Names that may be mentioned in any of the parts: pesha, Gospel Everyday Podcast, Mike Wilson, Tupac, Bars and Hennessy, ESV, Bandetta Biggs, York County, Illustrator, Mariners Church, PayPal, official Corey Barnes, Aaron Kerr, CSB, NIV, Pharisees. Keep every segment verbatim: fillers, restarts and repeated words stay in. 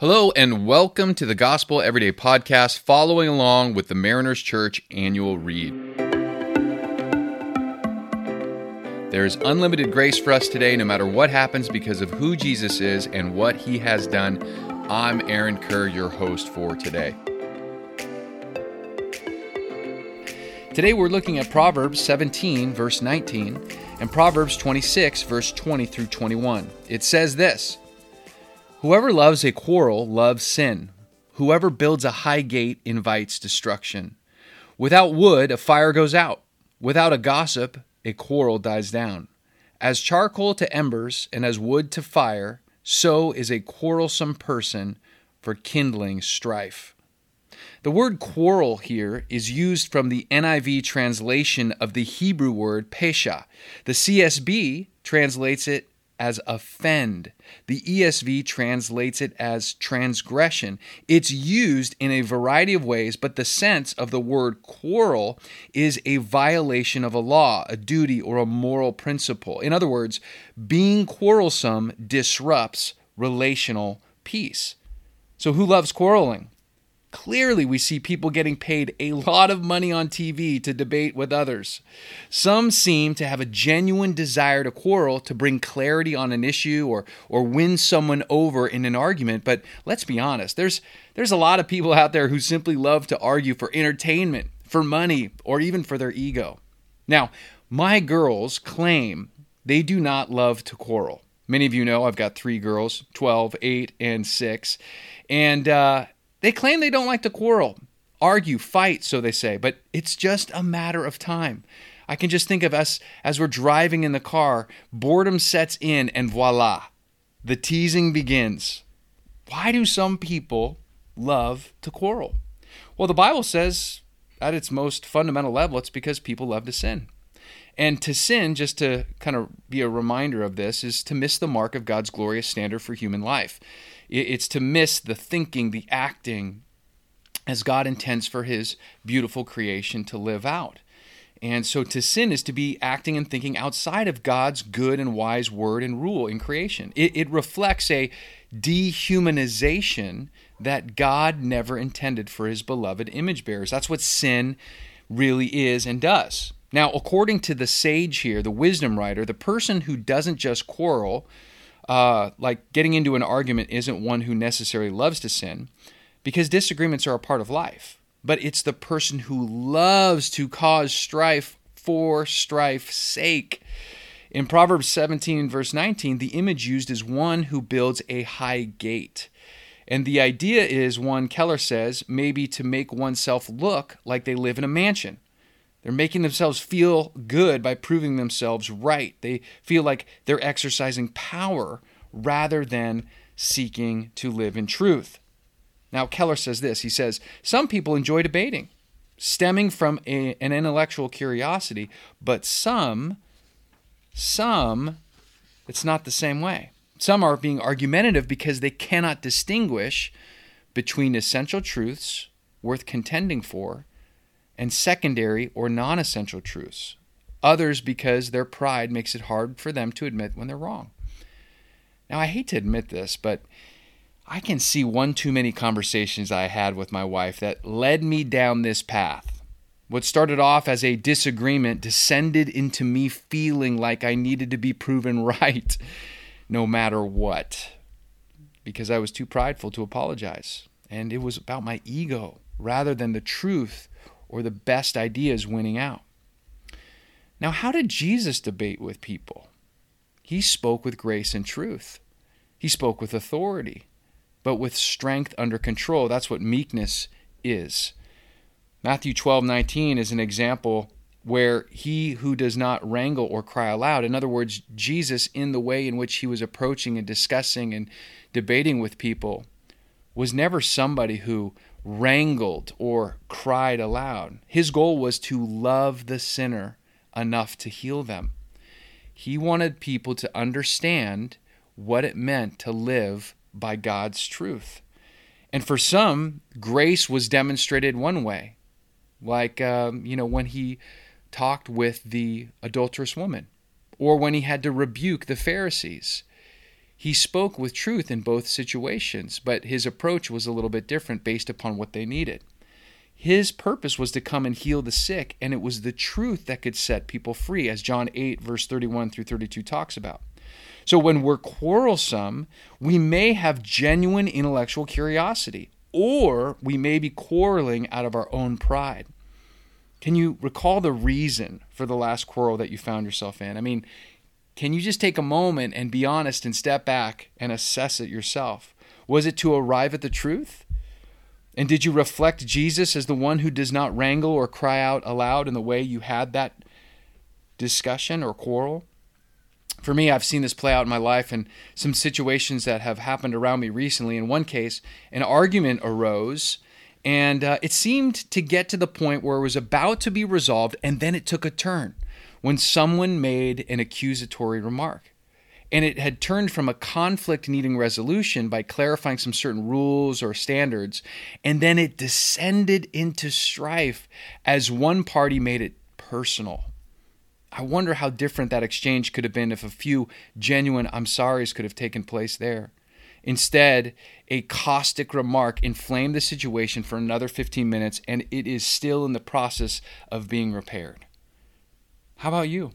Hello and welcome to the Gospel Everyday Podcast, following along with the Mariners Church annual read. There is unlimited grace for us today, no matter what happens, because of who Jesus is and what he has done. I'm Aaron Kerr, your host for today. Today we're looking at Proverbs seventeen, verse nineteen, and Proverbs twenty-six, verse twenty through twenty-one. It says this: "Whoever loves a quarrel loves sin. Whoever builds a high gate invites destruction. Without wood, a fire goes out. Without a gossip, a quarrel dies down. As charcoal to embers and as wood to fire, so is a quarrelsome person for kindling strife." The word quarrel here is used from the N I V translation of the Hebrew word pesha. The C S B translates it as offend. The E S V translates it as transgression. It's used in a variety of ways, but the sense of the word quarrel is a violation of a law, a duty, or a moral principle. In other words, being quarrelsome disrupts relational peace. So who loves quarreling? Clearly, we see people getting paid a lot of money on T V to debate with others. Some seem to have a genuine desire to quarrel, to bring clarity on an issue or or win someone over in an argument. But let's be honest, there's there's a lot of people out there who simply love to argue for entertainment, for money, or even for their ego. Now, my girls claim they do not love to quarrel. Many of you know I've got three girls, twelve, eight, and six. And, uh... They claim they don't like to quarrel, argue, fight, so they say, but it's just a matter of time. I can just think of us as we're driving in the car, boredom sets in, and voila, the teasing begins. Why do some people love to quarrel? Well, the Bible says at its most fundamental level, it's because people love to sin. And to sin, just to kind of be a reminder of this, is to miss the mark of God's glorious standard for human life. It's to miss the thinking, the acting, as God intends for his beautiful creation to live out. And so to sin is to be acting and thinking outside of God's good and wise word and rule in creation. It, it reflects a dehumanization that God never intended for his beloved image bearers. That's what sin really is and does. Now, according to the sage here, the wisdom writer, the person who doesn't just quarrel, Uh, like getting into an argument, isn't one who necessarily loves to sin, because disagreements are a part of life. But it's the person who loves to cause strife for strife's sake. In Proverbs seventeen, verse nineteen, the image used is one who builds a high gate. And the idea is, one Keller says, maybe to make oneself look like they live in a mansion. They're making themselves feel good by proving themselves right. They feel like they're exercising power rather than seeking to live in truth. Now, Keller says this. He says, "Some people enjoy debating, stemming from a, an intellectual curiosity, but some, some, it's not the same way. Some are being argumentative because they cannot distinguish between essential truths worth contending for and secondary or non-essential truths. Others, because their pride makes it hard for them to admit when they're wrong." Now, I hate to admit this, but I can see one too many conversations I had with my wife that led me down this path. What started off as a disagreement descended into me feeling like I needed to be proven right, no matter what, because I was too prideful to apologize. And it was about my ego rather than the truth or the best ideas winning out. Now, how did Jesus debate with people? He spoke with grace and truth. He spoke with authority, but with strength under control. That's what meekness is. Matthew twelve nineteen is an example where he who does not wrangle or cry aloud, in other words, Jesus, in the way in which he was approaching and discussing and debating with people, was never somebody who wrangled or cried aloud. His goal was to love the sinner enough to heal them. He wanted people to understand what it meant to live by God's truth. And for some, grace was demonstrated one way, like um, you know when he talked with the adulterous woman, or when he had to rebuke the Pharisees. He spoke with truth in both situations, but his approach was a little bit different based upon what they needed. His purpose was to come and heal the sick, and it was the truth that could set people free, as John eight, verse thirty-one through thirty-two talks about. So when we're quarrelsome, we may have genuine intellectual curiosity, or we may be quarreling out of our own pride. Can you recall the reason for the last quarrel that you found yourself in? I mean, can you just take a moment and be honest and step back and assess it yourself? Was it to arrive at the truth? And did you reflect Jesus as the one who does not wrangle or cry out aloud in the way you had that discussion or quarrel? For me, I've seen this play out in my life and some situations that have happened around me recently. In one case, an argument arose, and uh, it seemed to get to the point where it was about to be resolved, and then it took a turn when someone made an accusatory remark. And it had turned from a conflict needing resolution by clarifying some certain rules or standards, and then it descended into strife as one party made it personal. I wonder how different that exchange could have been if a few genuine I'm sorry's could have taken place there. Instead, a caustic remark inflamed the situation for another fifteen minutes, and it is still in the process of being repaired. How about you?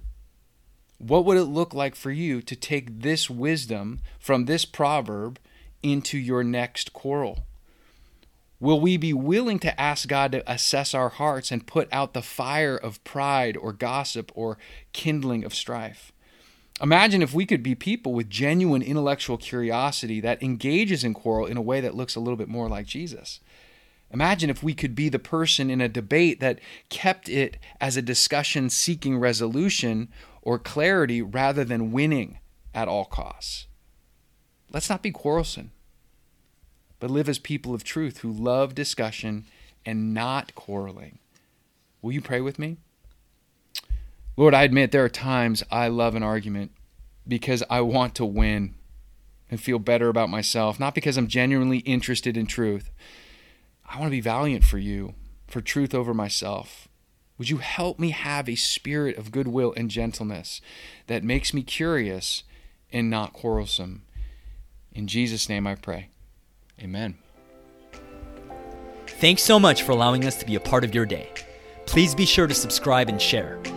What would it look like for you to take this wisdom from this proverb into your next quarrel? Will we be willing to ask God to assess our hearts and put out the fire of pride or gossip or kindling of strife? Imagine if we could be people with genuine intellectual curiosity that engages in quarrel in a way that looks a little bit more like Jesus. Imagine if we could be the person in a debate that kept it as a discussion seeking resolution or clarity rather than winning at all costs. Let's not be quarrelsome, but live as people of truth who love discussion and not quarreling. Will you pray with me? Lord, I admit there are times I love an argument because I want to win and feel better about myself, not because I'm genuinely interested in truth. I want to be valiant for you, for truth over myself. Would you help me have a spirit of goodwill and gentleness that makes me curious and not quarrelsome? In Jesus' name I pray. Amen. Thanks so much for allowing us to be a part of your day. Please be sure to subscribe and share.